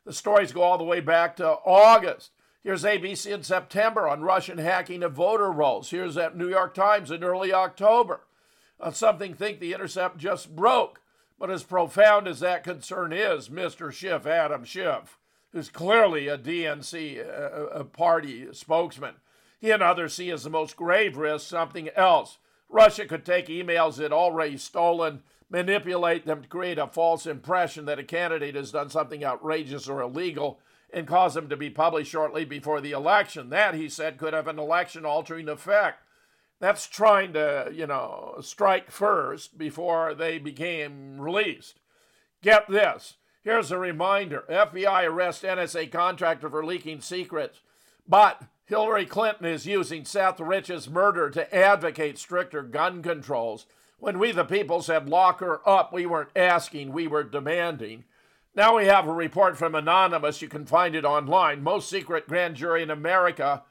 The stories go all the way back to August. Here's ABC in September on Russian hacking of voter rolls. Here's at New York Times in early October. Something think The Intercept just broke. But as profound as that concern is, Mr. Schiff, Adam Schiff, who's clearly a DNC party spokesman, he and others see as the most grave risk something else. Russia could take emails it already stolen, manipulate them to create a false impression that a candidate has done something outrageous or illegal and cause them to be published shortly before the election. That, he said, could have an election-altering effect. That's trying to, strike first before they became released. Get this. Here's a reminder. FBI arrests NSA contractor for leaking secrets, but Hillary Clinton is using Seth Rich's murder to advocate stricter gun controls. When we, the people, said lock her up, we weren't asking, we were demanding. Now we have a report from Anonymous. You can find it online. Most secret grand jury in America,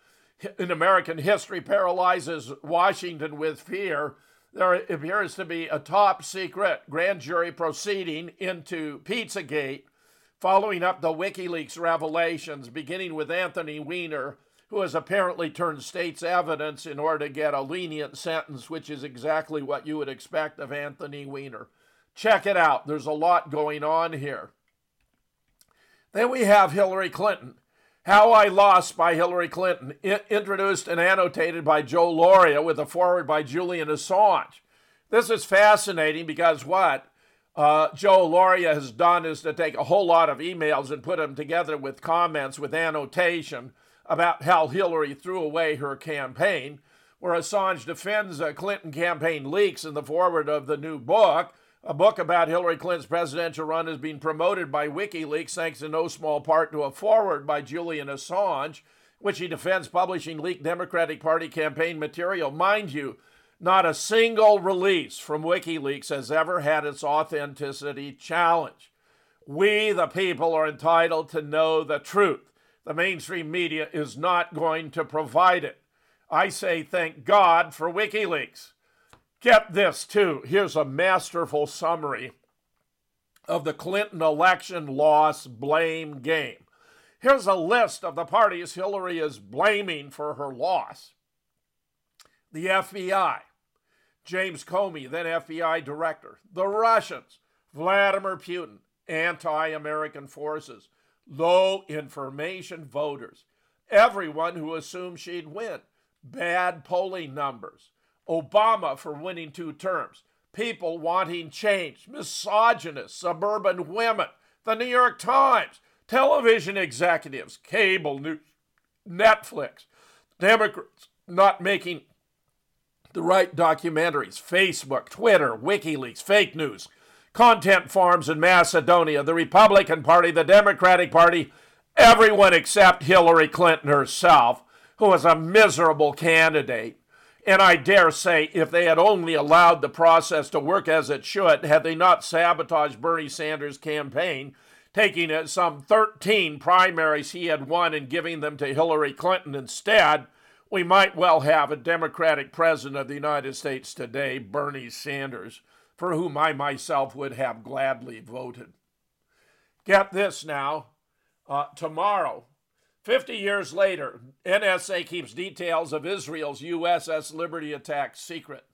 in American history, paralyzes Washington with fear. There appears to be a top secret grand jury proceeding into Pizzagate, following up the WikiLeaks revelations, beginning with Anthony Weiner, who has apparently turned state's evidence in order to get a lenient sentence, which is exactly what you would expect of Anthony Weiner. Check it out. There's a lot going on here. Then we have Hillary Clinton. How I Lost by Hillary Clinton, introduced and annotated by Joe Loria with a foreword by Julian Assange. This is fascinating because what? Joe Loria has done is to take a whole lot of emails and put them together with comments with annotation about how Hillary threw away her campaign, where Assange defends Clinton campaign leaks in the foreword of the new book. A book about Hillary Clinton's presidential run is being promoted by WikiLeaks, thanks in no small part to a foreword by Julian Assange, which he defends publishing leaked Democratic Party campaign material. Mind you, not a single release from WikiLeaks has ever had its authenticity challenged. We, the people, are entitled to know the truth. The mainstream media is not going to provide it. I say thank God for WikiLeaks. Get this, too. Here's a masterful summary of the Clinton election loss blame game. Here's a list of the parties Hillary is blaming for her loss. The FBI, James Comey, then FBI director. The Russians, Vladimir Putin, anti-American forces, low information voters, everyone who assumed she'd win, bad polling numbers, Obama for winning two terms, people wanting change, misogynists, suburban women, the New York Times, television executives, cable news, Netflix, Democrats not making the right documentaries, Facebook, Twitter, WikiLeaks, fake news, content farms in Macedonia, the Republican Party, the Democratic Party, everyone except Hillary Clinton herself, who is a miserable candidate. And I dare say, if they had only allowed the process to work as it should, had they not sabotaged Bernie Sanders' campaign, taking some 13 primaries he had won and giving them to Hillary Clinton instead, we might well have a Democratic president of the United States today, Bernie Sanders, for whom I myself would have gladly voted. Get this now, tomorrow, 50 years later, NSA keeps details of Israel's USS Liberty attack secret.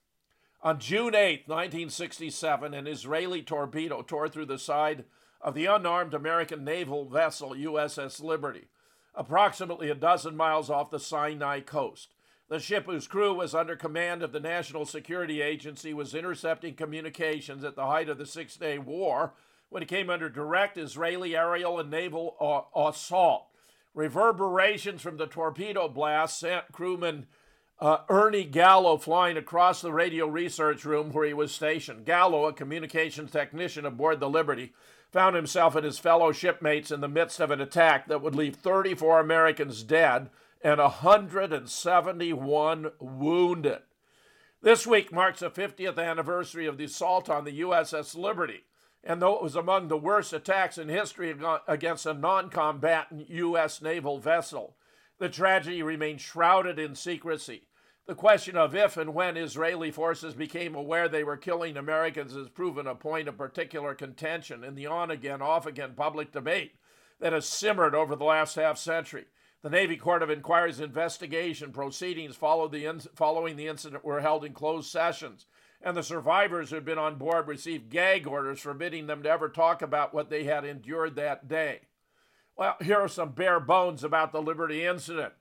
On June 8, 1967, an Israeli torpedo tore through the side of the unarmed American naval vessel USS Liberty, approximately a dozen miles off the Sinai coast. The ship, whose crew was under command of the National Security Agency, was intercepting communications at the height of the Six-Day War when it came under direct Israeli aerial and naval assault. Reverberations from the torpedo blast sent crewman Ernie Gallo flying across the radio research room where he was stationed. Gallo, a communications technician aboard the Liberty, found himself and his fellow shipmates in the midst of an attack that would leave 34 Americans dead and 171 wounded. This week marks the 50th anniversary of the assault on the USS Liberty, and though it was among the worst attacks in history against a non-combatant U.S. naval vessel, the tragedy remained shrouded in secrecy. The question of if and when Israeli forces became aware they were killing Americans has proven a point of particular contention in the on-again, off-again public debate that has simmered over the last half-century. The Navy Court of Inquiry's investigation proceedings following the incident were held in closed sessions, and the survivors who had been on board received gag orders forbidding them to ever talk about what they had endured that day. Well, here are some bare bones about the Liberty incident.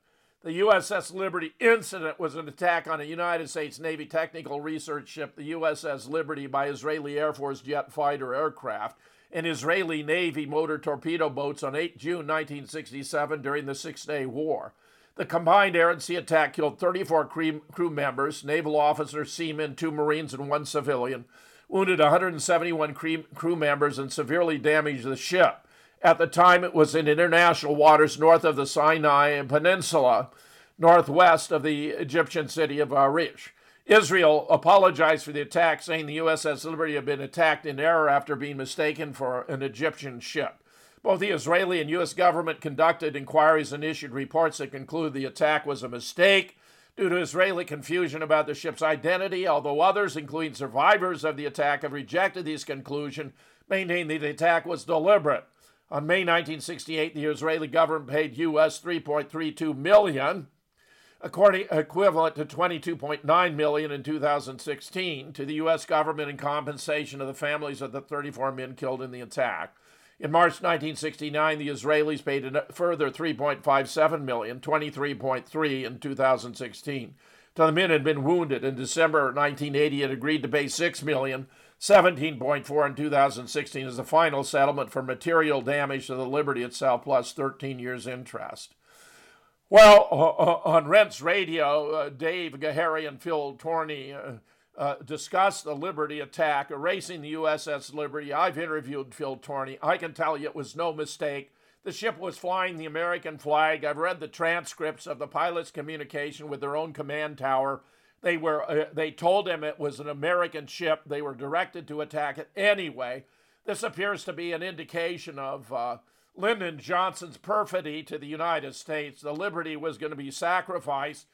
The USS Liberty incident was an attack on a United States Navy technical research ship, the USS Liberty, by Israeli Air Force jet fighter aircraft and Israeli Navy motor torpedo boats on 8 June 1967 during the Six-Day War. The combined air and sea attack killed 34 crew members, naval officers, seamen, 2 Marines, and 1 civilian, wounded 171 crew members, and severely damaged the ship. At the time, it was in international waters north of the Sinai Peninsula, northwest of the Egyptian city of Arish. Israel apologized for the attack, saying the USS Liberty had been attacked in error after being mistaken for an Egyptian ship. Both the Israeli and U.S. government conducted inquiries and issued reports that conclude the attack was a mistake due to Israeli confusion about the ship's identity, although others, including survivors of the attack, have rejected these conclusions, maintaining that the attack was deliberate. On May 1968, the Israeli government paid U.S. $3.32 million, equivalent to $22.9 million in 2016, to the U.S. government in compensation of the families of the 34 men killed in the attack. In March 1969, the Israelis paid a further $3.57 million, $23.3 million in 2016. Dunman had been wounded in December 1980 and agreed to pay $6 million, $17.4 in 2016 as the final settlement for material damage to the Liberty itself, plus 13 years interest. Well, on Rents Radio, Dave Gahary and Phil Torney discussed the Liberty attack, erasing the USS Liberty. I've interviewed Phil Torney. I can tell you it was no mistake. The ship was flying the American flag. I've read the transcripts of the pilots' communication with their own command tower. They told him it was an American ship. They were directed to attack it anyway. This appears to be an indication of Lyndon Johnson's perfidy to the United States. The Liberty was going to be sacrificed.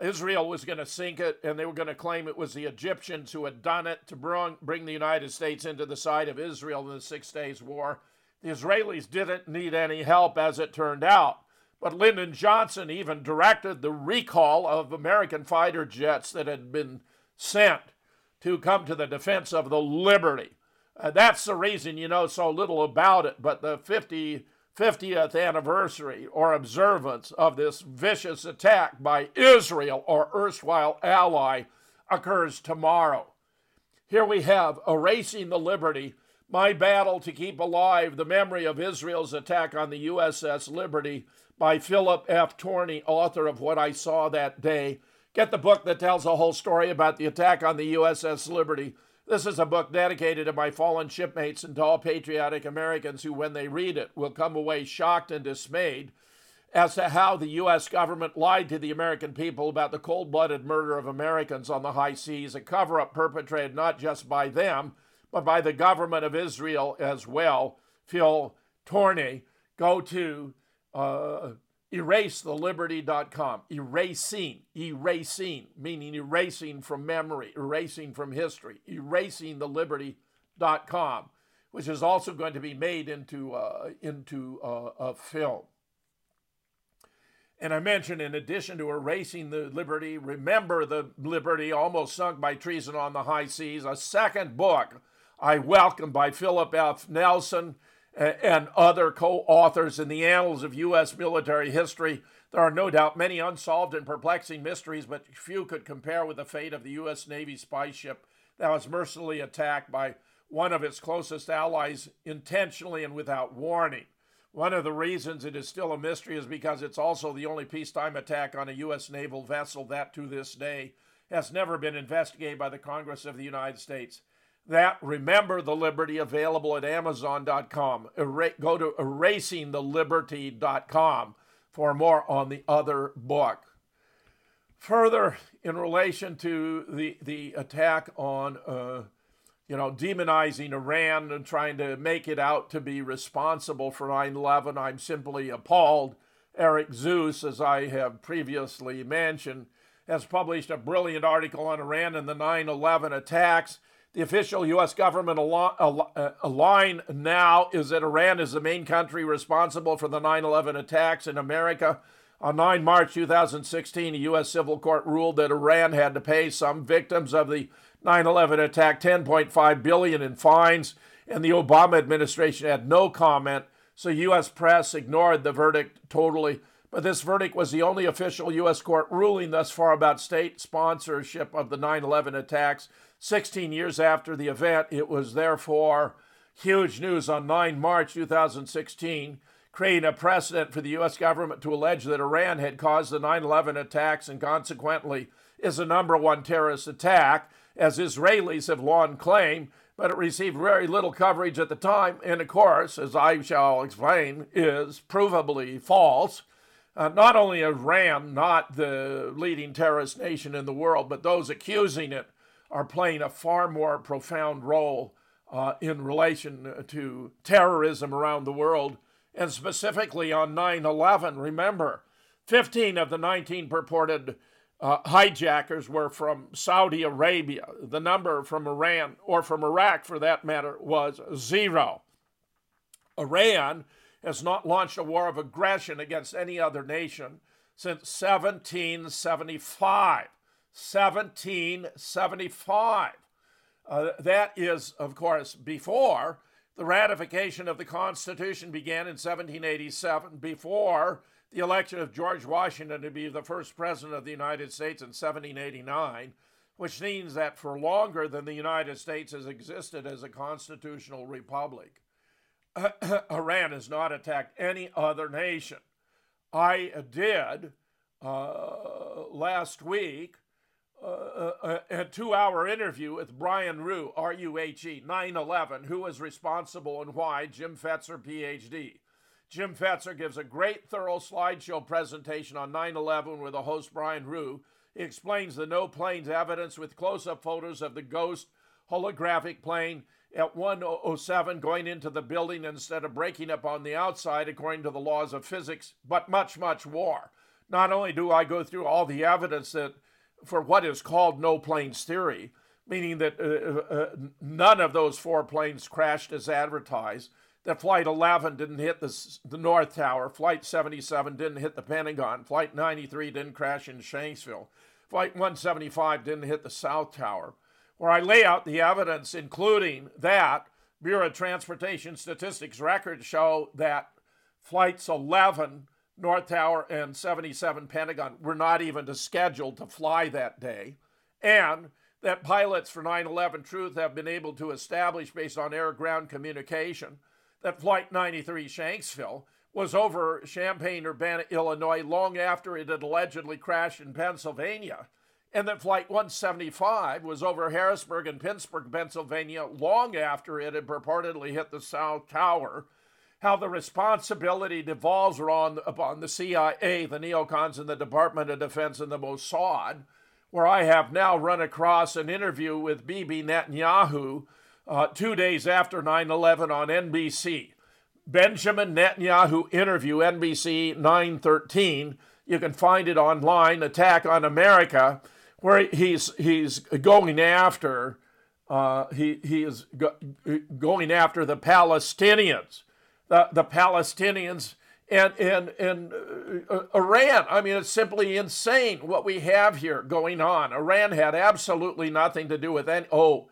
Israel was going to sink it, and they were going to claim it was the Egyptians who had done it to bring the United States into the side of Israel in the 6 Days War. The Israelis didn't need any help, as it turned out. But Lyndon Johnson even directed the recall of American fighter jets that had been sent to come to the defense of the Liberty. That's the reason you know so little about it, but the 50th anniversary or observance of this vicious attack by Israel, or erstwhile ally, occurs tomorrow. Here we have Erasing the Liberty, my battle to keep alive the memory of Israel's attack on the USS Liberty by Philip F. Torney, author of What I Saw That Day. Get the book that tells the whole story about the attack on the USS Liberty. This is a book dedicated to my fallen shipmates and to all patriotic Americans who, when they read it, will come away shocked and dismayed as to how the U.S. government lied to the American people about the cold-blooded murder of Americans on the high seas, a cover-up perpetrated not just by them, but by the government of Israel as well. Phil Torney, go to EraseTheLiberty.com. Erasing, meaning erasing from memory, erasing from history. ErasingTheLiberty.com, which is also going to be made into a film. And I mentioned, in addition to erasing the Liberty, Remember the Liberty, Almost Sunk by Treason on the High Seas, a second book I welcome by Philip F. Nelson and other co-authors in the annals of U.S. military history. There are no doubt many unsolved and perplexing mysteries, but few could compare with the fate of the U.S. Navy spy ship that was mercilessly attacked by one of its closest allies, intentionally and without warning. One of the reasons it is still a mystery is because it's also the only peacetime attack on a U.S. naval vessel that, to this day, has never been investigated by the Congress of the United States. That Remember the Liberty, available at Amazon.com. Go to ErasingTheLiberty.com for more on the other book. Further, in relation to the attack on, demonizing Iran and trying to make it out to be responsible for 9/11, I'm simply appalled. Eric Zeus, as I have previously mentioned, has published a brilliant article on Iran and the 9/11 attacks. The official U.S. government line now is that Iran is the main country responsible for the 9/11 attacks in America. On 9 March 2016, a U.S. civil court ruled that Iran had to pay some victims of the 9/11 attack $10.5 billion in fines, and the Obama administration had no comment, so U.S. press ignored the verdict totally. But this verdict was the only official U.S. court ruling thus far about state sponsorship of the 9/11 attacks. 16 years after the event, it was therefore huge news on 9 March 2016, creating a precedent for the U.S. government to allege that Iran had caused the 9/11 attacks and consequently is the number one terrorist attack, as Israelis have long claimed, but it received very little coverage at the time and, of course, as I shall explain, is provably false. Not only Iran, not the leading terrorist nation in the world, but those accusing it are playing a far more profound role in relation to terrorism around the world, and specifically on 9/11. Remember, 15 of the 19 purported hijackers were from Saudi Arabia. The number from Iran, or from Iraq for that matter, was zero. Iran has not launched a war of aggression against any other nation since 1775. 1775. That is, of course, before the ratification of the Constitution began in 1787, before the election of George Washington to be the first president of the United States in 1789, which means that for longer than the United States has existed as a constitutional republic, Iran has not attacked any other nation. I did last week a 2-hour interview with Brian Ruhe, R-U-H-E, 9/11, who is responsible and why, Jim Fetzer, Ph.D. Jim Fetzer gives a great thorough slideshow presentation on 9/11 with the host Brian Ruhe. He explains the no planes evidence with close-up photos of the ghost holographic plane at 1:07 going into the building instead of breaking up on the outside according to the laws of physics, but much, much more. Not only do I go through all the evidence that for what is called no planes theory, meaning that none of those four planes crashed as advertised, that Flight 11 didn't hit the North Tower, Flight 77 didn't hit the Pentagon, Flight 93 didn't crash in Shanksville, Flight 175 didn't hit the South Tower, where I lay out the evidence, including that Bureau of Transportation statistics records show that Flights 11, North Tower, and 77 Pentagon were not even scheduled to fly that day, and that pilots for 9/11 Truth have been able to establish, based on air-ground communication, that Flight 93 Shanksville was over Champaign-Urbana, Illinois, long after it had allegedly crashed in Pennsylvania, and that Flight 175 was over Harrisburg and Pittsburgh, Pennsylvania, long after it had purportedly hit the South Tower, how the responsibility devolves upon the CIA, the neocons, and the Department of Defense, and the Mossad, where I have now run across an interview with Bibi Netanyahu 2 days after 9/11 on NBC. Benjamin Netanyahu interview, NBC 9/13. You can find it online, Attack on America, where he's going after going after the Palestinians, the Palestinians and Iran. I mean, it's simply insane what we have here going on. Iran had absolutely nothing to do with any. Oh,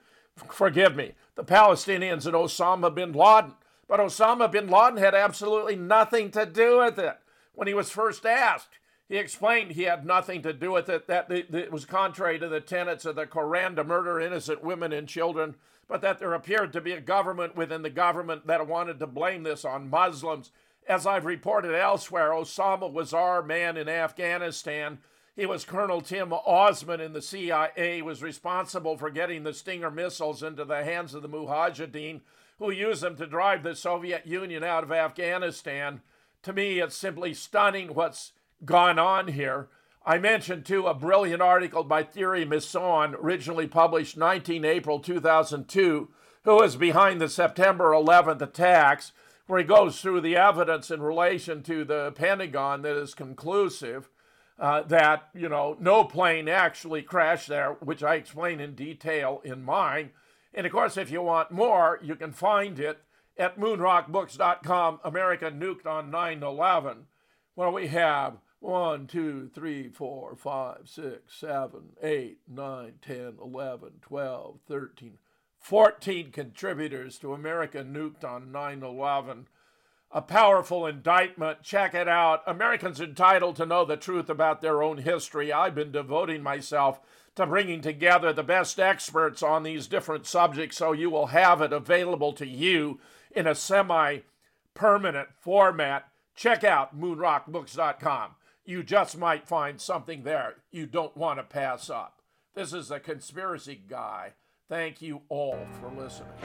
forgive me, the Palestinians and Osama bin Laden. But Osama bin Laden had absolutely nothing to do with it. When he was first asked, he explained he had nothing to do with it, that it was contrary to the tenets of the Koran to murder innocent women and children, but that there appeared to be a government within the government that wanted to blame this on Muslims. As I've reported elsewhere, Osama was our man in Afghanistan. He was Colonel Tim Osman in the CIA, was responsible for getting the Stinger missiles into the hands of the Mujahideen, who used them to drive the Soviet Union out of Afghanistan. To me, it's simply stunning what's gone on here. I mentioned, too, a brilliant article by Thierry Misson, originally published 19 April 2002, who was behind the September 11th attacks, where he goes through the evidence in relation to the Pentagon that is conclusive. That, you know, no plane actually crashed there, which I explain in detail in mine. And, of course, if you want more, you can find it at moonrockbooks.com, America Nuked on 9/11, where we have 1, 2, 3, 4, 5, 6, 7, 8, 9, 10, 11, 12, 13, 14 contributors to America Nuked on 9/11. A powerful indictment. Check it out. Americans entitled to know the truth about their own history. I've been devoting myself to bringing together the best experts on these different subjects, so you will have it available to you in a semi-permanent format. Check out moonrockbooks.com. You just might find something there you don't want to pass up. This is The Conspiracy Guy. Thank you all for listening.